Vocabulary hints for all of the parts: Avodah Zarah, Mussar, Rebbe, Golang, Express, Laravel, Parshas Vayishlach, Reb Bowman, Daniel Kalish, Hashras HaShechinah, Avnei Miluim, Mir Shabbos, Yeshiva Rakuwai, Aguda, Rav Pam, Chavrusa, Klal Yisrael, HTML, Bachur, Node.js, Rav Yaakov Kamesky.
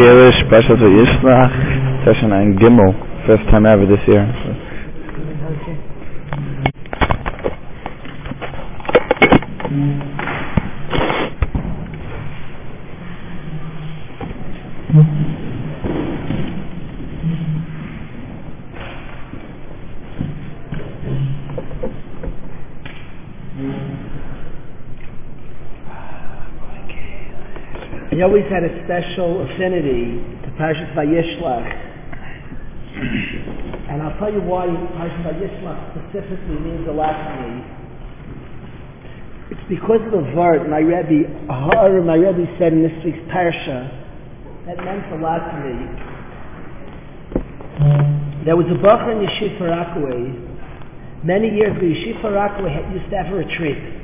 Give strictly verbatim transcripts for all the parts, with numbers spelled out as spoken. Shirish, Parshas Vayishlach, session nine Gimel, first time ever this year. I always had a special affinity to Parshas Vayishlach, and I'll tell you why Parshas Vayishlach specifically means a lot to me. It's because of the word my Rebbe, my Rebbe said in this week's Parsha, that meant a lot to me. There was a bacher in Yeshiva Rakuwai. Many years ago, Yeshiva Rakuwai used to have a retreat.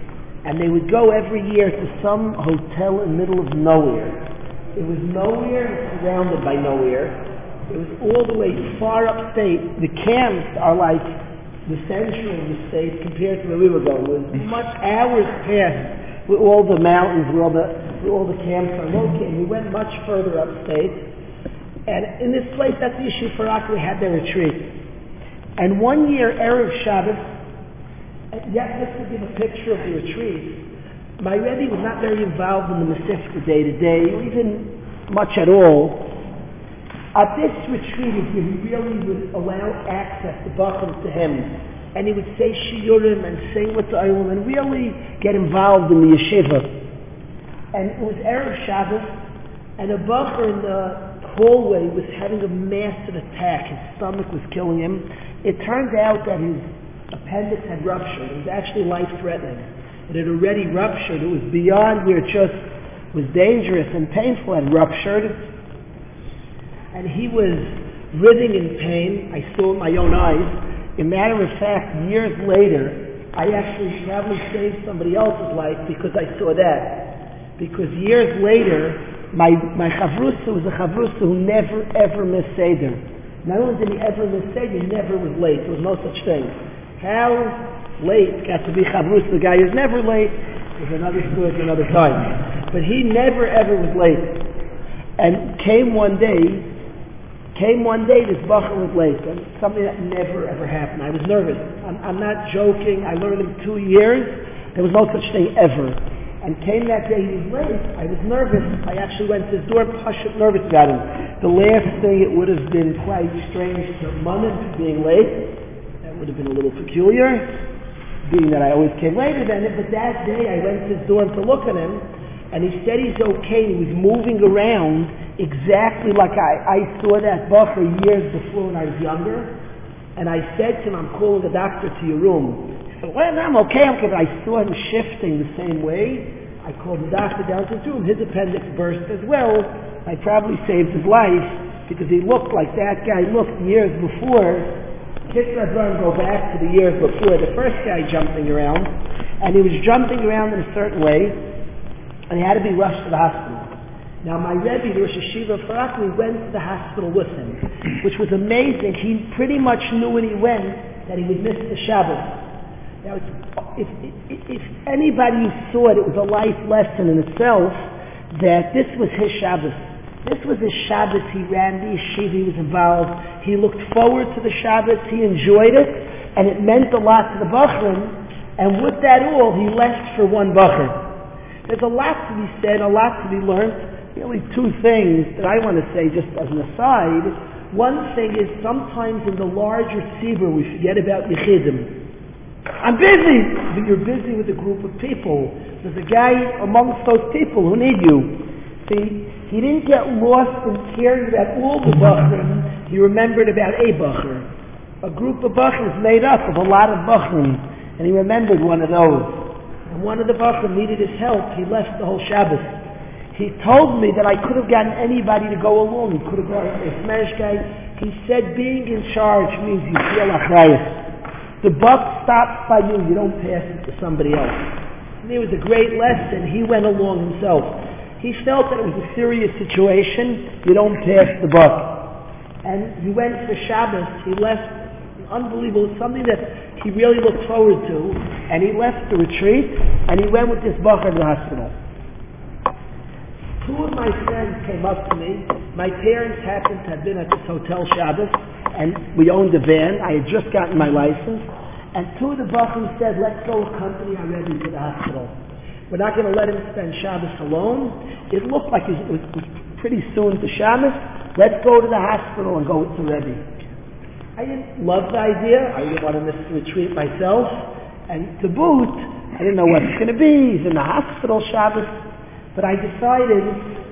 And they would go every year to some hotel in the middle of nowhere. It was nowhere, surrounded by nowhere. It was all the way far upstate. The camps are like the central of the state compared to where we were going. It was much hours past with all the mountains, where all the, where all the camps are located. We went much further upstate. And in this place, that's the issue for Akko, we had their retreat. And one year, Erev Shabbos, yes, this would give a picture of the retreat. My Rebbe was not very involved in the Masifta day to day, or even much at all. At this retreat, he really would allow access to Bachram to him. And he would say Shiurim and sing with the Olam and really get involved in the yeshiva. And it was Erev Shabbos, and a Bachar in the hallway was having a massive attack. His stomach was killing him. It turned out that his appendix had ruptured. It was actually life-threatening. It had already ruptured. It was beyond where it just was dangerous and painful. It had ruptured. And he was writhing in pain. I saw it with my own eyes. As a matter of fact, years later, I actually probably saved somebody else's life because I saw that. Because years later, my, my chavrusa was a chavrusa who never, ever missed Seder. Not only did he ever miss Seder, he never was late. There was no such thing. How late got to be Chavrus? The guy is never late. There's another story at another time. But he never ever was late. And came one day, came one day this bacher was late. And something that never ever happened. I was nervous. I'm, I'm not joking. I learned in two years. There was no such thing ever. And came that day, he was late. I was nervous. I actually went to his door, pushed up nervous about him. The last thing, it would have been quite strange to Mammon for being late. Would have been a little peculiar, being that I always came later than him, but that day I went to his door to look at him, and he said he's okay. He was moving around exactly like I, I saw that buffer years before when I was younger, and I said to him, I'm calling the doctor to your room. He said, well, I'm okay, I'm okay, but I saw him shifting the same way. I called the doctor down to his room. His appendix burst as well. I probably saved his life because he looked like that guy looked years before. Kitzur Advarim, go back to the years before, the first guy jumping around, and he was jumping around in a certain way, and he had to be rushed to the hospital. Now my Rebbe, the Rosh Yeshiva of Rakuwai, went to the hospital with him, which was amazing. He pretty much knew when he went that he would miss the Shabbos. Now, if, if, if anybody saw it, it was a life lesson in itself that this was his Shabbos. This was his Shabbos. He ran the yeshiva. He was involved. He looked forward to the Shabbos. He enjoyed it. And it meant a lot to the Bachrim. And with that all, he left for one Bachrim. There's a lot to be said, a lot to be learned. Really two things that I want to say just as an aside. One thing is sometimes in the larger tzibur we forget about Yechidim. I'm busy! But you're busy with a group of people. There's a guy amongst those people who need you. See? He didn't get lost in caring about all the Bachrim. He remembered about a Bachrim. A group of Bachrim is made up of a lot of Bachrim. And he remembered one of those. And one of the Bachrim needed his help. He left the whole Shabbos. He told me that I could have gotten anybody to go along. He could have gotten a Smash guy. He said being in charge means you feel achrayas. The buck stops by you. You don't pass it to somebody else. And it was a great lesson. He went along himself. He felt that it was a serious situation. You don't pass the buck. And he went for Shabbos. He left, unbelievable, something that he really looked forward to. And he left the retreat, and he went with this buck to the hospital. Two of my friends came up to me, My parents happened to have been at this Hotel Shabbos, and we owned a van. I had just gotten my license. And two of the bachim said, let's go accompany our Rebbe to the hospital. We're not going to let him spend Shabbos alone. It looked like it was pretty soon to Shabbos. Let's go to the hospital and go with the Rebbe. I didn't love the idea. I didn't want to miss the retreat myself. And to boot, I didn't know what it's going to be. He's in the hospital Shabbos. But I decided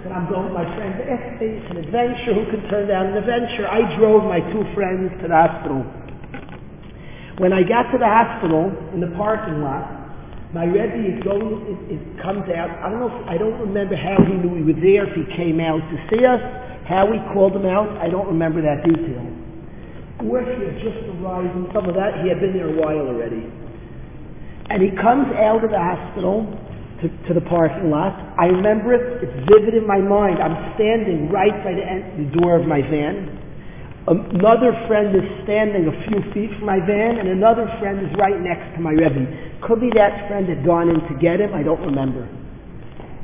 that I'm going with my friend to Ethne. It's an adventure. Who can turn down an adventure? I drove my two friends to the hospital. When I got to the hospital, in the parking lot, my Rebbe is going, it, it comes out, I don't know, if, I don't remember how he knew we were there, if he came out to see us, how we called him out, I don't remember that detail. Or if he had just arrived and some of that, he had been there a while already. And he comes out of the hospital to, to the parking lot. I remember it, it's vivid in my mind. I'm standing right by the, end, the door of my van. Another friend is standing a few feet from my van, and another friend is right next to my Rebbe. Could be that friend had gone in to get him, I don't remember.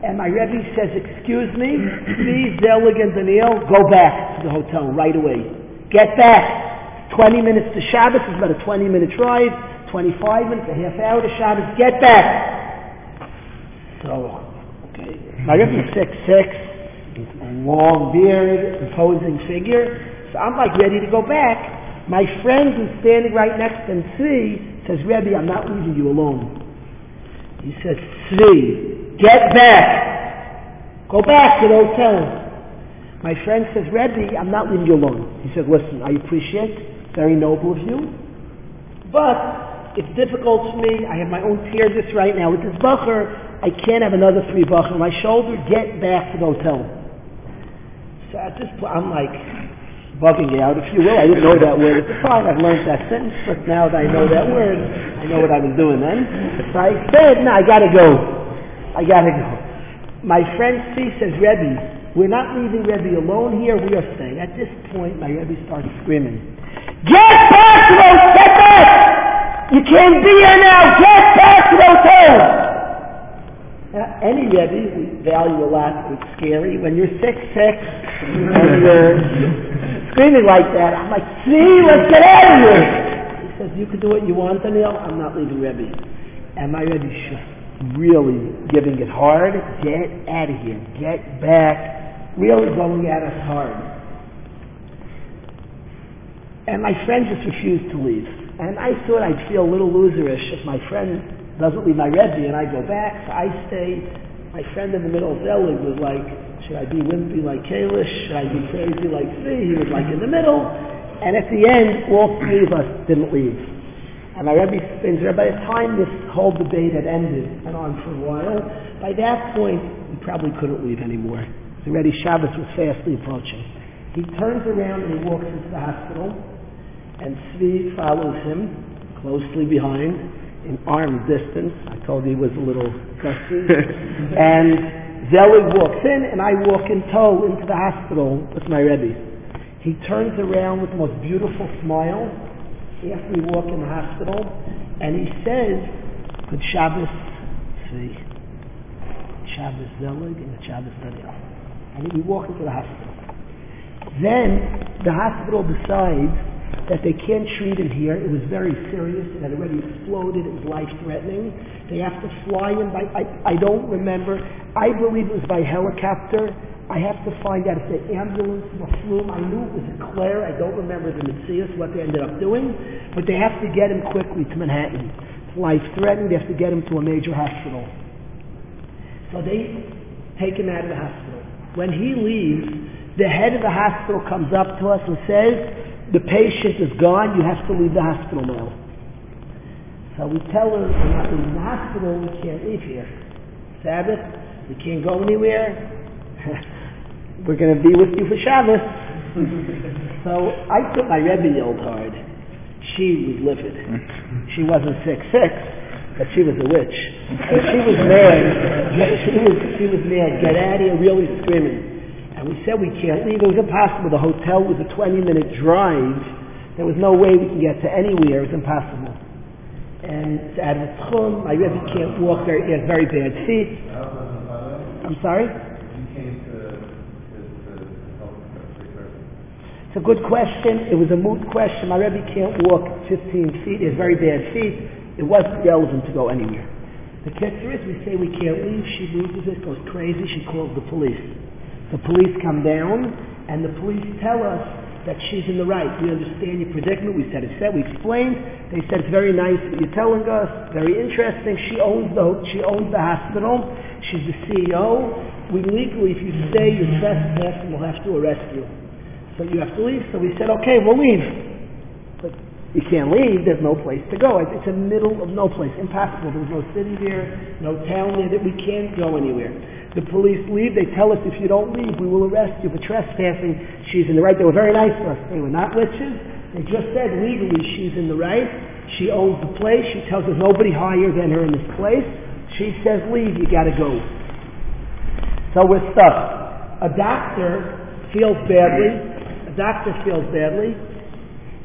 And my Rebbe says, excuse me, please, Zelig and Daniel, go back to the hotel right away. Get back. twenty minutes to Shabbos, it's about a twenty minute drive, twenty-five minutes, a half hour to Shabbos, get back. So, okay. My Rebbe's six foot six, long beard, imposing figure. So I'm like ready to go back. My friend who's standing right next to him, Tzvi, says, Rebbe, I'm not leaving you alone. He says, Tzvi, get back. Go back to the hotel. My friend says, Rebbe, I'm not leaving you alone. He said, listen, I appreciate it. Very noble of you. But it's difficult for me. I have my own tears just right now. With this bacher, I can't have another three bacher on my shoulder. Get back to the hotel. So at this point, I'm like... bugging it out, if you will. I didn't know that word at the time. I've learned that sentence, but now that I know that word, I know what I was doing then. So I said, no, I gotta go. I gotta go. My friend C says, Rebbe, we're not leaving Rebbe alone here, we are staying. At this point, my Rebbe starts screaming, get back to the hotel! Get back! You can't be here now! Get back to the hotel! Now, any Rebbe, we value a lot, it's scary. When you're six six, and you're... screaming like that, I'm like, see, let's get out of here. He says, you can do what you want, Daniel, I'm not leaving Rebbe. And my Rebbe's just really giving it hard. Get out of here. Get back. Really going at us hard. And my friend just refused to leave. And I thought I'd feel a little loserish if my friend doesn't leave my Rebbe and I go back. So I stay. My friend in the middle of Zelig was like, should I be wimpy like Kalish? Should I be crazy like Zvi? He was like in the middle. And at the end, all three of us didn't leave. And my Rebbe spins around. By the time this whole debate had ended, and on for a while, by that point, we probably couldn't leave anymore. Already Shabbos was fastly approaching. He turns around and he walks into the hospital, and Zvi follows him closely behind, in arm distance. I told you he was a little gusty. And Zelig walks in, and I walk in tow into the hospital with my Rebbe. He turns around with the most beautiful smile after we walk in the hospital, and he says, good Shabbos, see, Shabbos Zelig and Shabbos Daniel. And we walk into the hospital. Then the hospital decides that they can't treat him here. It was very serious. It had already exploded. It was life-threatening. They have to fly him by, I, I don't remember. I believe it was by helicopter. I have to find out if the ambulance or flew him. I knew it was a Claire. I don't remember the Metzias, what they ended up doing. But they have to get him quickly to Manhattan. It's life-threatening. They have to get him to a major hospital. So they take him out of the hospital. When he leaves, the head of the hospital comes up to us and says, the patient is gone, you have to leave the hospital now. So we tell her, we're not leaving the hospital, we can't leave here. Sabbath, we can't go anywhere. We're going to be with you for Shabbos. So I put my Rebbe yelled hard. She was livid. She wasn't six six, but she was a witch. And she was mad. She was, she was mad. Get out of here, really screaming. And we said we can't leave. It was impossible. The hotel was a twenty minute drive. There was no way we can get to anywhere. It was impossible. And it's out of the tchum. My Rebbe can't walk there. He has very bad feet. I'm sorry? You came to help the It's a good question. It was a moot question. My Rebbe can't walk fifteen feet. He has very bad feet. It wasn't relevant to go anywhere. The ketzer is, we say we can't leave. She loses it, goes crazy. She calls the police. The police come down, and the police tell us that she's in the right. We understand your predicament. We said it's set. We explained. They said it's very nice that you're telling us. Very interesting. She owns the she owns the hospital. She's the C E O. We legally, if you stay, you're trespassing. We'll have to arrest you. So you have to leave. So we said, okay, we'll leave. But you can't leave. There's no place to go. It's a middle of no place. Impossible. There was no city there, no town there. That we can't go anywhere. The police leave. They tell us, if you don't leave, we will arrest you for trespassing. She's in the right. They were very nice to us. They were not witches. They just said legally she's in the right. She owns the place. She tells us nobody higher than her in this place. She says, leave. You got to go. So we're stuck. A doctor feels badly. A doctor feels badly.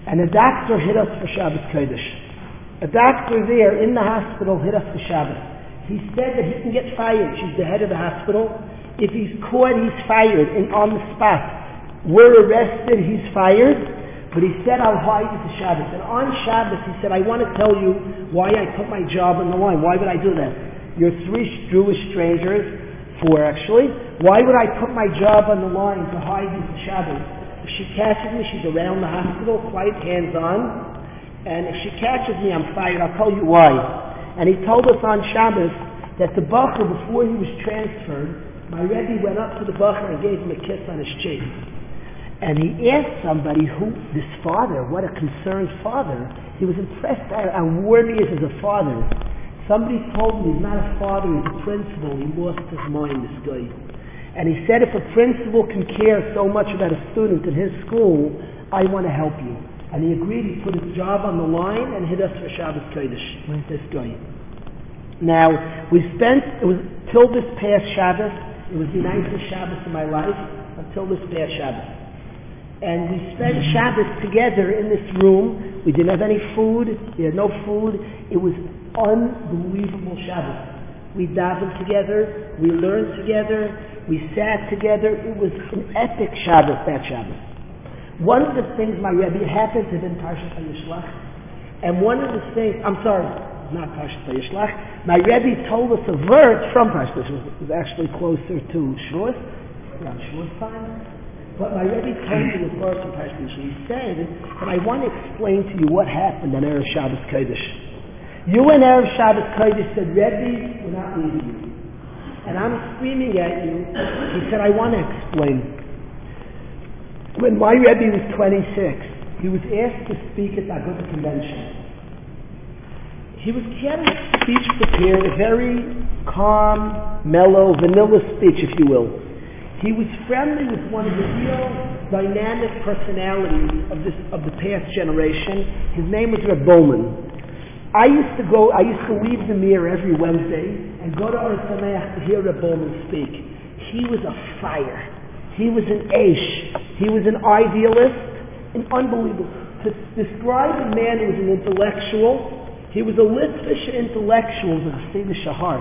And a doctor hit us for Shabbos Kodesh. A doctor there in the hospital hit us for Shabbos. He said that he can get fired. She's the head of the hospital. If he's caught, he's fired, and on the spot. We're arrested, he's fired. But he said, I'll hide you to Shabbos. And on Shabbos, he said, I want to tell you why I put my job on the line. Why would I do that? You're three Jewish strangers, four actually. Why would I put my job on the line to hide you to Shabbos? If she catches me, she's around the hospital, quite hands-on. And if she catches me, I'm fired. I'll tell you why. And he told us on Shabbos that the bacher, before he was transferred, my Rebbe went up to the bacher and gave him a kiss on his cheek. And he asked somebody who this father, what a concerned father. He was impressed by how warm he is as a father. Somebody told me he's not a father, he's a principal. He lost his mind, this guy. And he said, if a principal can care so much about a student in his school, I want to help you. And he agreed, he put his job on the line and hit us for Shabbos Kodesh, this guy. Now, we spent, it was till this past Shabbos, it was the nicest Shabbos in my life, until this past Shabbos. And we spent Shabbos together in this room. We didn't have any food, we had no food. It was unbelievable Shabbos. We davened together, we learned together, we sat together. It was an epic Shabbos, that Shabbos. One of the things, my Rebbe, happens is in Parshas Vayishlach, and one of the things, I'm sorry, not Parshas Vayishlach, my Rebbe told us a verse from Parshas Vayishlach. It was actually closer to Shavuos, around Shavuos time, but my Rebbe told us a verse from Parshas Vayishlach. He said, and I want to explain to you what happened on Erev Shabbos Kodesh. You and Erev Shabbos Kodesh said, Rebbe, we're not leaving you. And I'm screaming at you. He said, I want to explain. When my Rebbe was twenty-six, he was asked to speak at the Aguda Convention. He was getting a speech prepared, a very calm, mellow, vanilla speech, if you will. He was friendly with one of the real dynamic personalities of this of the past generation. His name was Reb Bowman. I used to go, I used to leave the Mir every Wednesday and go to Oretz Hameach to hear Reb Bowman speak. He was a fire. He was an Aish. He was an idealist. An unbelievable. To describe a man who was an intellectual, he was a litvish intellectual with a chassidish heart.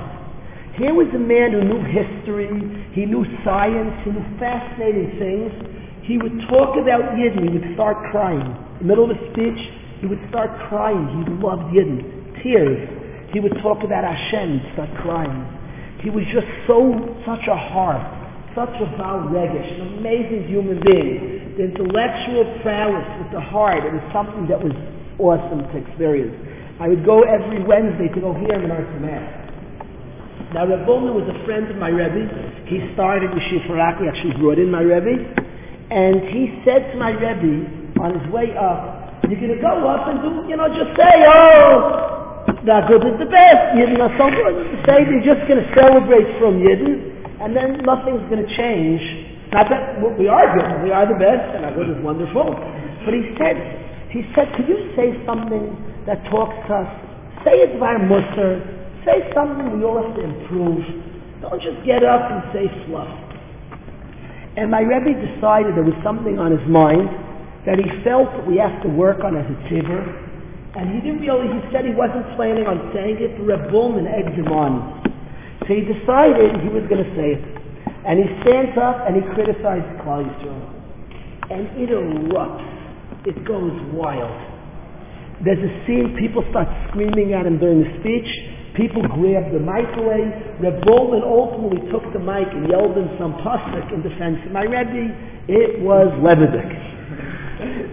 Here was a man who knew history, he knew science, he knew fascinating things. He would talk about Yidden, he would start crying. In the middle of a speech, he would start crying. He loved Yidden. Tears. He would talk about Hashem, he'd start crying. He was just so, such a heart. Such a Baal Regesh, an amazing human being. The intellectual prowess with the heart, it was something that was awesome to experience. I would go every Wednesday to go hear him in our Mass. Now, Reb Bowman was a friend of my Rebbe. He started Yeshiva Rakuwai, actually brought in my Rebbe. And he said to my Rebbe on his way up, you're going to go up and do, you know, just say, oh, the good is the best, Yidden or something. Say they're just going to celebrate from Yidden. And then nothing's going to change. Not that we are good, we are the best, and our good is wonderful. But he said, he said, could you say something that talks to us? Say it by Musar. Say something we all have to improve. Don't just get up and say fluff. And my Rebbe decided there was something on his mind that he felt that we have to work on as a tzibur. And he didn't really, he said he wasn't planning on saying it, but Reb Bowman egged him on. So he decided he was going to say it. And he stands up and he criticized Klal Yisrael. and it erupts. It goes wild. There's a scene, people start screaming at him during the speech. People grabbed the mic away. Reb Bowman ultimately took the mic and yelled in some pasuk in defense of my Rebbe. It was Lebedik.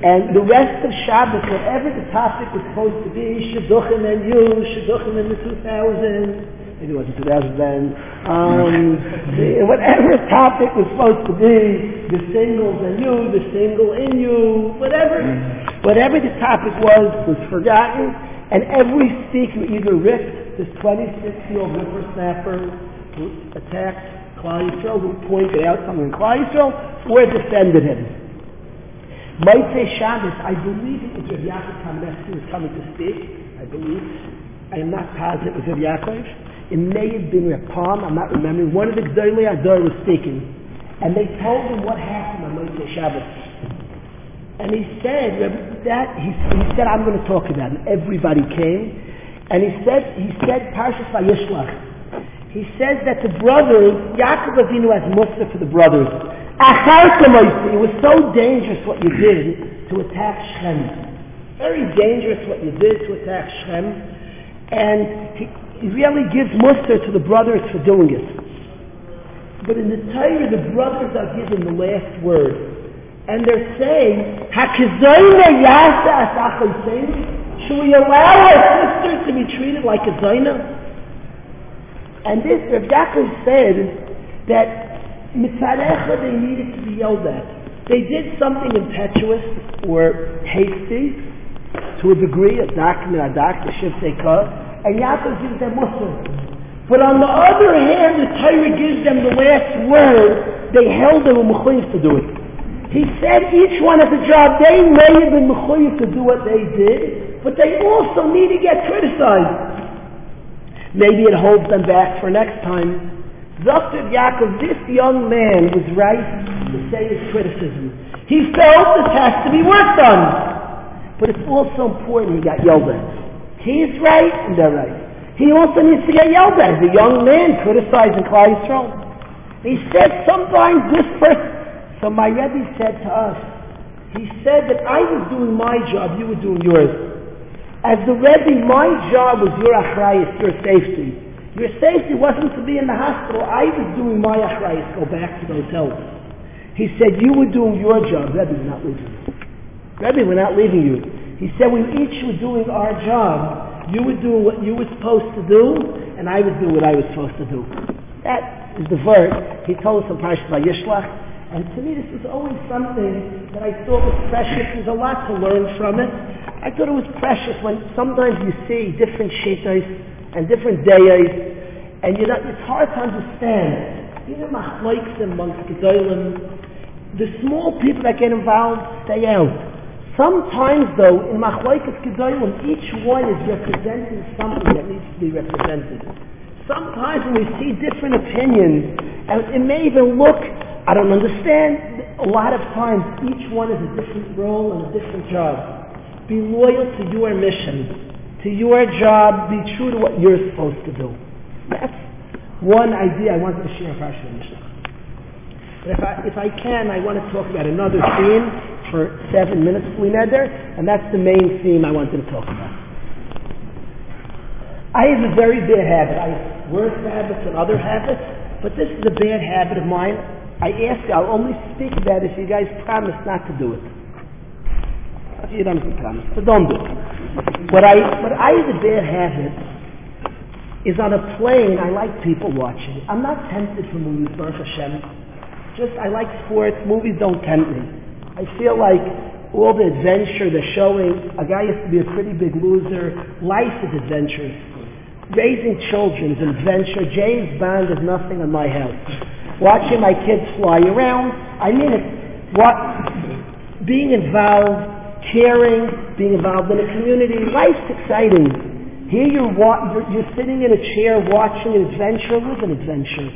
And the rest of Shabbos, whatever the topic was supposed to be, Shidduchim and you, Shidduchim in the two thousands, maybe it wasn't two thousand then, um, the, whatever topic was supposed to be, the singles and you, the single in you, whatever, whatever the topic was, was forgotten, and every speaker either ripped this twenty-six-year-old whippersnapper who attacked Klal Yisrael, who pointed out something in Klal Yisrael, or defended him. Mitzvah Shabbos, I believe it was Rav Yaakov Kamesky who was coming to speak, I believe. I am not positive it was Rav Yaakov. It may have been Rav Pam, I'm not remembering. One of the Gdolei Ador was speaking. And they told him what happened on Mitzvah Shabbos. And he said, that, he, he said, I'm going to talk about it. And everybody came. And he said, he said, Parshas Vayishlach. He says that the brothers, Yaakov Avinu has mussar for the brothers. It was so dangerous what you did to attack Shem. Very dangerous what you did to attack Shem. And he, he really gives mussar to the brothers for doing it. But in the Torah, the brothers are given the last word. And they're saying, should we allow our sisters to be treated like a zayna? And this, Rav Yaakov said that Mitzarecha, they needed to be yelled at. They did something impetuous or hasty, to a degree, a document, a document, a shivteikah, and Yaakov gives them mussar. But on the other hand, the Torah gives them the last word. They held them mechuyev to do it. He said each one at the job, they may have been mechuyev to do what they did, but they also need to get criticized. Maybe it holds them back for next time. Thus Rav Yaakov, this young man was right to say his criticism. He felt this has to be worked on. But it's also important he got yelled at. He's right and they're right. He also needs to get yelled at as a young man criticizing Klal Yisrael. He said sometimes this person, so my Rebbe said to us, he said that I was doing my job, you were doing yours. As the Rebbe, my job was your achrayus, your safety. Your safety wasn't to be in the hospital. I was doing my achrayus, go back to those hotels. He said, you were doing your job. Rebbe, we're not leaving you. Rebbe, we're not leaving you. He said, we each were doing our job. You were doing what you were supposed to do, and I was doing what I was supposed to do. That is the verse he told us in Parshas Vayishlach. And to me, this was always something that I thought was precious. There's a lot to learn from it. I thought it was precious when sometimes you see different shittos and different dayas, and you know, it's hard to understand. You know, machlokes amongst gedolim, the small people that get involved stay out. Sometimes, though, in machlokes gedolim, each one is representing something that needs to be represented. Sometimes when we see different opinions, and it may even look, I don't understand, a lot of times each one is a different role and a different job. Be loyal to your mission. To your job, be true to what you're supposed to do. That's one idea I wanted to share in Parshas Vayishlach. But if I, if I can, I want to talk about another theme for seven minutes, Neder, and that's the main theme I wanted to talk about. I have a very bad habit. I have worse habits and other habits, but this is a bad habit of mine. I ask you, I'll only speak about it if you guys promise not to do it. You don't promise, so don't do it. What I, what I have a bad habit is on a plane, I like people watching. I'm not tempted for movies, Baruch Hashem. Just, I like sports, movies don't tempt me. I feel like all the adventure they're showing, a guy used to be a pretty big loser, life is adventurous. Raising children is an adventure. James Bond is nothing on my house. Watching my kids fly around, I mean it, what, being involved, caring, being involved in a community. Life's exciting. Here you're, wa- you're, you're sitting in a chair watching an adventure. Live an adventure.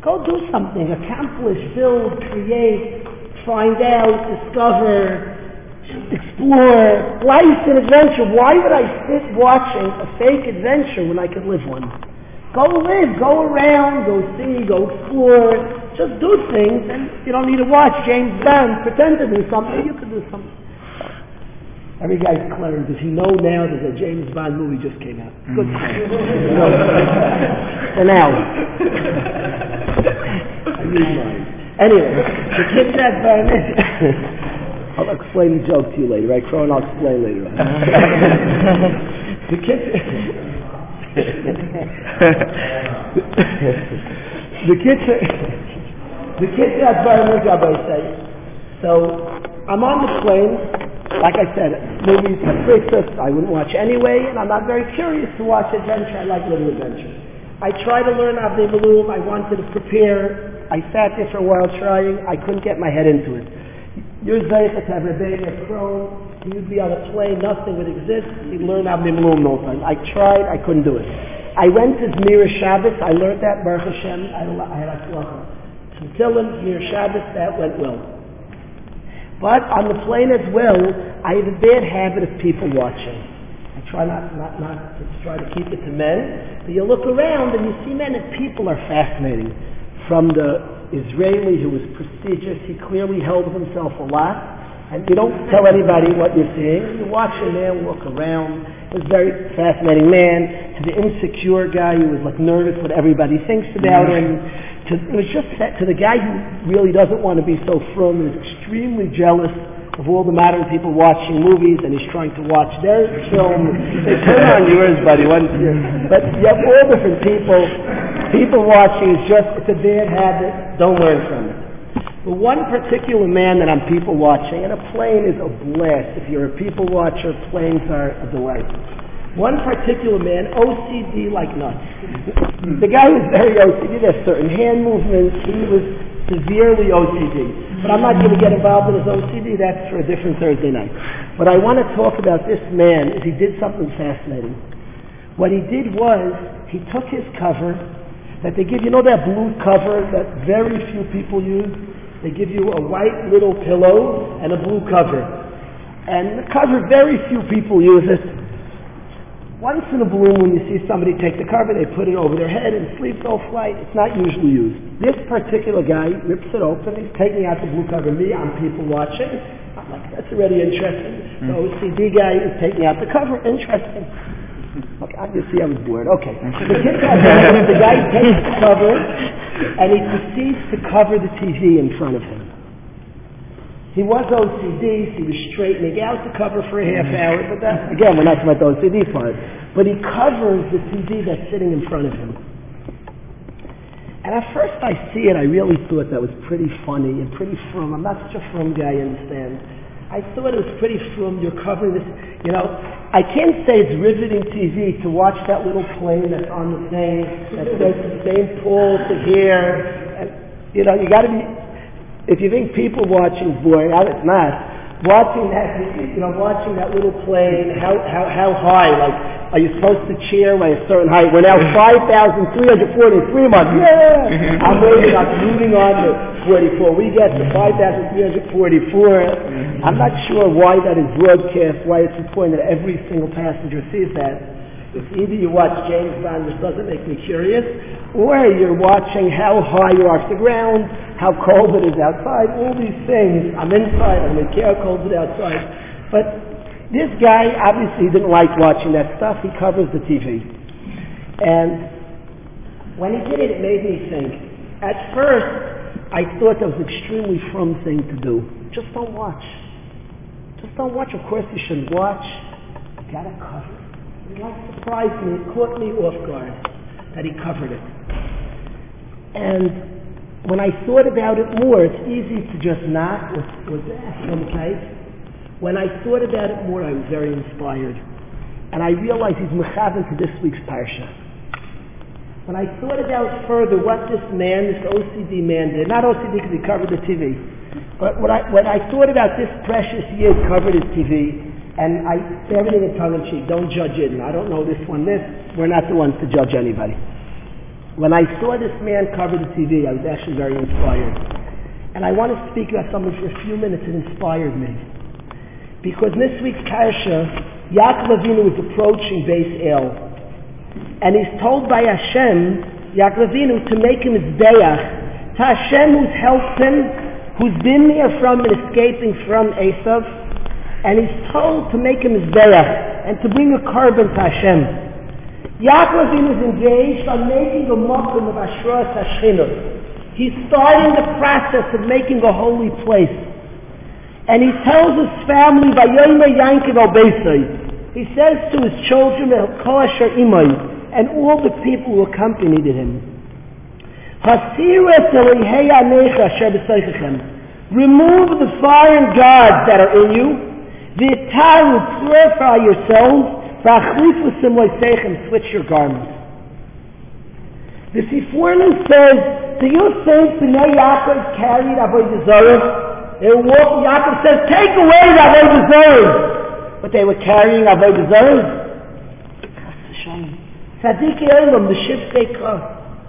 Go do something. Accomplish, build, create, find out, discover, explore. Life's an adventure. Why would I sit watching a fake adventure when I could live one? Go live, go around, go see, go explore, just do things, and you don't need to watch James Bond pretend to do something, you can do something. Every guy's clever. Does he know now that a James Bond movie just came out? Good. An hour. I need mine. Anyway, the kid said, I'll explain the joke to you later, right, Crow, and I'll explain later on. The kid the kid said, the kid said, so I'm on the plane, like I said, movies are racist, I wouldn't watch anyway, and I'm not very curious to watch adventure, I like little adventure. I tried to learn Avnei Miluim, I wanted to prepare, I sat there for a while trying, I couldn't get my head into it. You're Zayat to have Rebbeinu Crow, you'd be on a plane, nothing would exist, you'd learn Avnei Miluim all the time. I tried, I couldn't do it. I went to Mir Shabbos, I learned that, Baruch Hashem, I had a slumber. Tzilim, Mir Shabbos, that went well. But on the plane as well, I have a bad habit of people watching. I try not, not, not to try to keep it to men, but you look around and you see men and people are fascinating. From the Israeli who was prestigious, he clearly held himself a lot, and you don't tell anybody what you're seeing. You watch a man walk around, he was a very fascinating man, to the insecure guy who was like nervous what everybody thinks about him. To, it was just set to the guy who really doesn't want to be so frum and is extremely jealous of all the modern people watching movies, and he's trying to watch their film. They turn on yours, buddy, once you but you have all different people. People watching is just, it's a bad habit. Don't learn from it. But one particular man that I'm people watching, and a plane is a blast. If you're a people watcher, planes are a delight. One particular man, O C D like nuts. The guy was very O C D. There's certain hand movements. He was severely O C D. But I'm not going to get involved in his O C D. That's for a different Thursday night. What I want to talk about this man is he did something fascinating. What he did was he took his cover that they give, you know that blue cover that very few people use? They give you a white little pillow and a blue cover. And the cover, very few people use it. Once in a blue moon, you see somebody take the cover, they put it over their head and sleep all flight. It's not usually used. This particular guy rips it open, he's taking out the blue cover. Me, I'm people watching. I'm like, that's already interesting. Mm. The O C D guy is taking out the cover. Interesting. Okay, obviously I was bored. Okay. The kid got down, the guy takes the cover, and he proceeds to cover the T V in front of him. He was O C D, so he was straightening out the cover for a half hour, but that, again, we're not talking about the O C D part. But he covers the T V that's sitting in front of him. And at first I see it, I really thought that was pretty funny and pretty frum. I'm not such a frum guy, you understand. I thought it was pretty frum, you're covering this, you know. I can't say it's riveting T V to watch that little plane that's on the thing, that goes to Saint Paul to here. And, you know, you got to be... If you think people watching is boring, it's not. Watching that, you know, watching that little plane, how how how high? Like, are you supposed to cheer by a certain height? We're now five thousand three hundred forty-three months. Yeah, I'm waiting. I'm moving on to forty-four. We get to five thousand three hundred forty-four. I'm not sure why that is broadcast. Why it's important that every single passenger sees that. It's either you watch James Bond, which doesn't make me curious, or you're watching how high you are off the ground, how cold it is outside, all these things. I'm inside, I don't care how cold it is outside. But this guy, obviously, didn't like watching that stuff. He covers the T V. And when he did it, it made me think. At first, I thought that was an extremely frum thing to do. Just don't watch. Just don't watch. Of course, you shouldn't watch. You got to cover. That surprised me, it caught me off guard that he covered it. And when I thought about it more, it's easy to just not, or, or someplace. When I thought about it more, I was very inspired. And I realized he's mechavan to this week's parsha. When I thought about further what this man, this O C D man did, not O C D because he covered the T V, but when I, when I thought about this precious year covered his T V, and I say everything in tongue in cheek, don't judge it, and I don't know this one, this, we're not the ones to judge anybody. When I saw this man cover the T V, I was actually very inspired. And I want to speak about something for a few minutes that inspired me. Because in this week's Parsha, Yaakov Avinu was approaching Beis El. and he's told by Hashem, Yaakov Avinu, to make him his Deach, to Hashem who's helped him, who's been there from and escaping from Esav, and he's told to make him his Deach, and to bring a korban to Hashem. Yaakov Avinu is engaged on making a mokum of Ashras HaShinur. He's starting the process of making a holy place. And he tells his family, Vayomer Yankiv al Beisai. He says to his children, El Kol Asher Imai, and all the people who accompanied him, Hasirah Elihei Anecha Asher B'Seichechem. Remove the foreign gods that are in you. V'itaru, purify yourselves. V'achlifu Simlai Seichem, switch your garments. The Sifornim says, do you think B'nai Yaakov carried Avodah Zarah? They were walking, Yaakov says, take away the Avodah Zarah. But they were carrying Avodah Zarah. Tzaddik Eilam, the Shivtei Kor.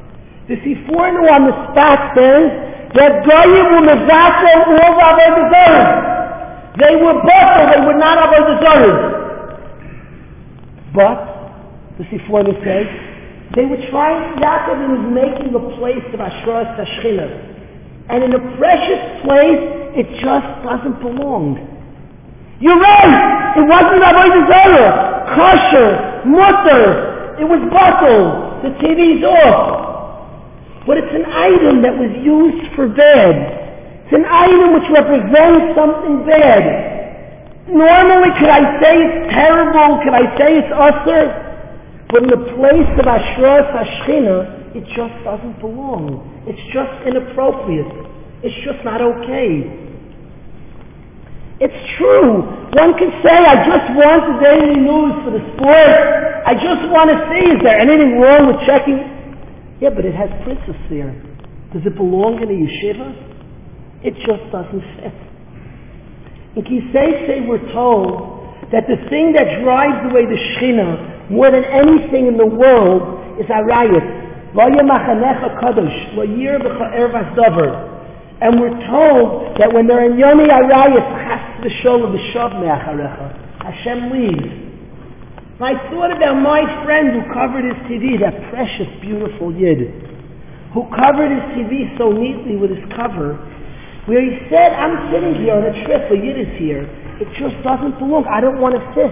The Sifornu on the spot says that Goyim were mevatel all the Avodah Zarah. They were batel, they were not Avodah Zarah. But, the Sifornu says, they were trying, Yaakov was making a place of Ashras HaShechinah. And in a precious place, it just doesn't belong. You're right! It wasn't Avodah Zarah, kosher, mutter, it was bottled, the T V's off. But it's an item that was used for bad. It's an item which represents something bad. Normally, could I say it's terrible, could I say it's usher? But in the place of Ashras HaShechinah, it just doesn't belong. It's just inappropriate. It's just not okay. It's true. One can say, I just want the daily news for the sport. I just want to see, is there anything wrong with checking? Yeah, but it has princes there. Does it belong in a yeshiva? It just doesn't fit. In Kisei, we're told that the thing that drives away the Shechina more than anything in the world is arayos. And we're told that when they're in Yoni Arayis, Hashem leaves. I thought about my friend who covered his T V, that precious, beautiful Yid, who covered his T V so neatly with his cover, where he said, I'm sitting here on a trip, a Yid is here. It just doesn't belong. I don't want to sit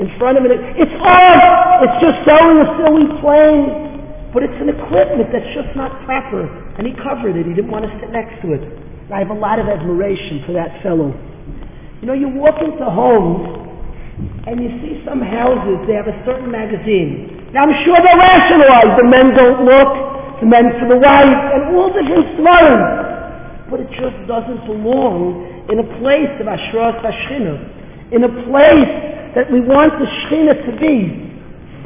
in front of it. It's odd. It's just selling a silly plane. But it's an equipment that's just not proper. And he covered it. He didn't want to sit next to it. And I have a lot of admiration for that fellow. You know, you walk into homes and you see some houses, they have a certain magazine. Now, I'm sure they're rationalized. The men don't look, the men for the wife, and all different slurs. But it just doesn't belong in a place of Ashras HaShechinah, in a place that we want the Shechinah to be.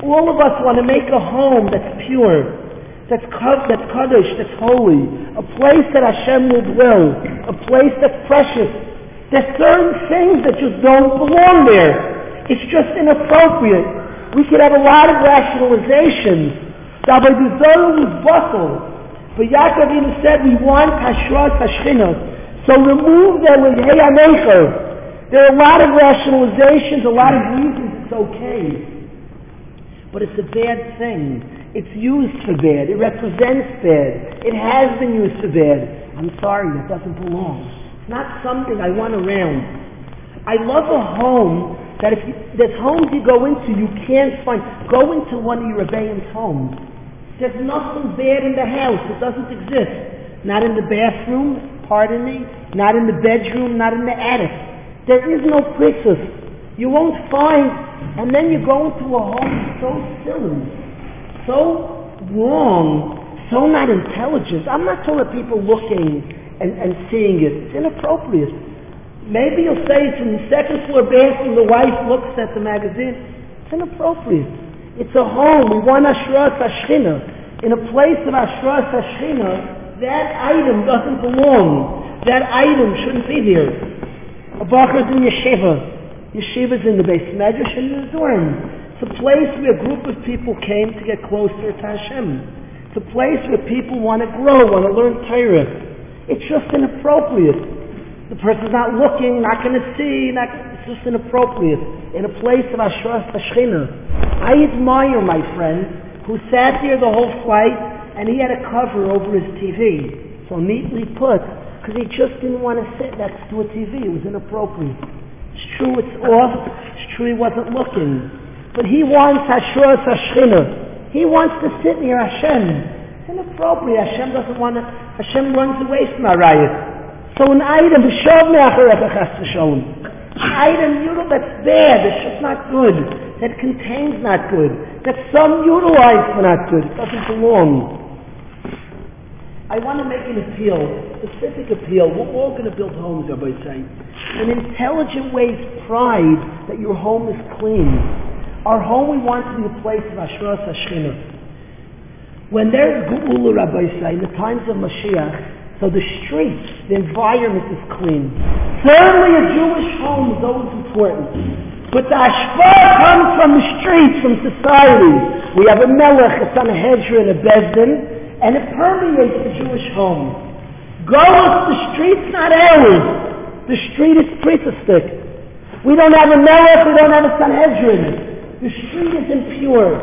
All of us want to make a home that's pure, that's Kaddish, that's holy, a place that Hashem will dwell, a place that's precious. There's certain things that just don't belong there. It's just inappropriate. We could have a lot of rationalizations. The Avodah Zarah was bustled. But Yaakov Avinu said, we want Ashras HaShechinah. So remove them with Hey Amecha. There are a lot of rationalizations, a lot of reasons it's okay. But it's a bad thing. It's used for bad. It represents bad. It has been used for bad. I'm sorry, it doesn't belong. It's not something I want around. I love a home that if you, there's homes you go into, you can't find. Go into one of your rebbeim's homes. There's nothing bad in the house. It doesn't exist. Not in the bathroom, pardon me. Not in the bedroom, not in the attic. There is no princess. You won't find. And then you go into a home so silly, so wrong, so not intelligent. I'm not talking about people looking and, and seeing it. It's inappropriate. Maybe you'll say it's in the second floor bathroom, the wife looks at the magazine. It's inappropriate. It's a home. We want Ashras HaShechinah. In a place of Ashras HaShechinah, that item doesn't belong. That item shouldn't be there. A bacher in yeshiva. Yeshiva's in the Beis Medrash and in the Zorim. It's a place where a group of people came to get closer to Hashem. It's a place where people want to grow, want to learn Torah. It's just inappropriate. The person's not looking, not going to see, not, it's just inappropriate. In a place of Ashras HaShechinah. I admire, my friends, who sat there the whole flight, and he had a cover over his T V, so neatly put, because he just didn't want to sit next to a T V. It was inappropriate. It's true it's off, it's true he wasn't looking, but he wants Hashur Hashchina. He wants to sit near Hashem. It's inappropriate. Hashem doesn't want to, Hashem runs away from Arayat. So an item, Shov Me'acharech Achas V'Sholem, an item, Yudel, that's bad, it's just not good, that contains not good, that some utilize for not good, it doesn't belong. I want to make an appeal, specific appeal. We're all going to build homes, everybody saying. An intelligent way is pride that your home is clean. Our home, we want to be a place of Hashras HaShchinah. When there's Geula, Rabbi say, in the times of Mashiach, so the streets, the environment is clean. Certainly a Jewish home is always important. But the Hashpah comes from the streets, from society. We have a Melech, a Sanhedrin, a Bezdin, and it permeates the Jewish home. Go with the street's not ours. The street is pritistic. We don't have a Melech, we don't have a Sanhedrin. The street is impure.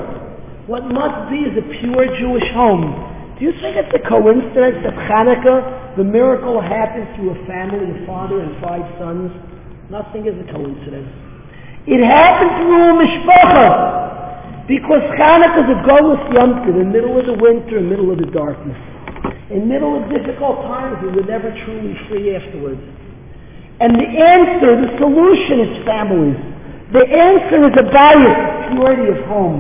What must be is a pure Jewish home. Do you think it's a coincidence that Hanukkah, the miracle happens through a family, a father and five sons? Nothing is a coincidence. It happens through a mishpacha. Because Hanukkah is a godless yomtiv, in the middle of the winter, in the middle of the darkness. In the middle of difficult times, we were never truly free afterwards. And the answer, the solution is families. The answer is a bias, purity of home.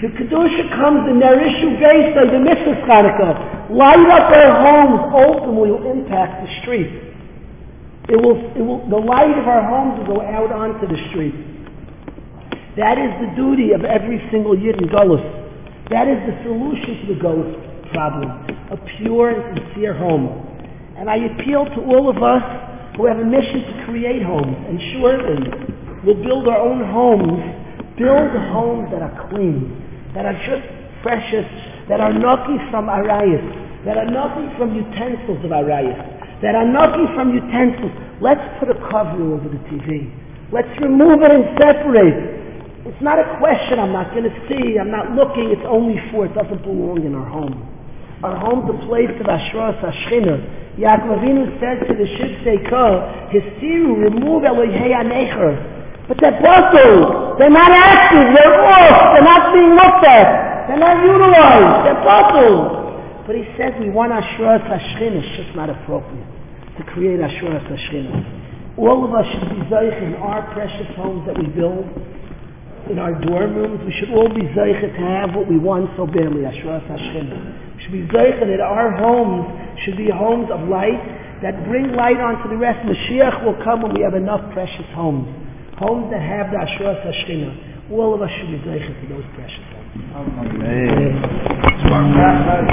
The Kedusha comes in their issue based on the mitzvah Hanukkah. Light up our homes, ultimately will impact the street. It will, it will, the light of our homes will go out onto the street. That is the duty of every single Yid in Golus. That is the solution to the Golus problem. A pure and sincere home. And I appeal to all of us who have a mission to create homes. And surely we'll build our own homes. Build homes that are clean. That are just precious. That are naki from Arayas. That are naki from utensils of Arayas. That are naki from utensils. Let's put a cover over the T V. Let's remove it and separate it. It's not a question, I'm not going to see, I'm not looking, it's only for, it doesn't belong in our home. Our home's a place of Hashras HaShchinah. Yaakov Avinu said to the Shivseikah, Hisiru, remove Elohei HaNecher. But they're bottled, they're not active, they're off, they're not being looked at, they're not utilized, they're bottled. But he says we want Hashras HaShchinah, it's just not appropriate to create Hashras HaShchinah. All of us should be zeich in our precious homes that we build. In our dorm rooms, we should all be zeichet to have what we want so badly, Hashras HaShchinah. We should be zeichet that our homes should be homes of light that bring light onto the rest. Mashiach will come when we have enough precious homes. Homes that have the Hashras HaShchinah. All of us should be zeichet to those precious homes. Amen.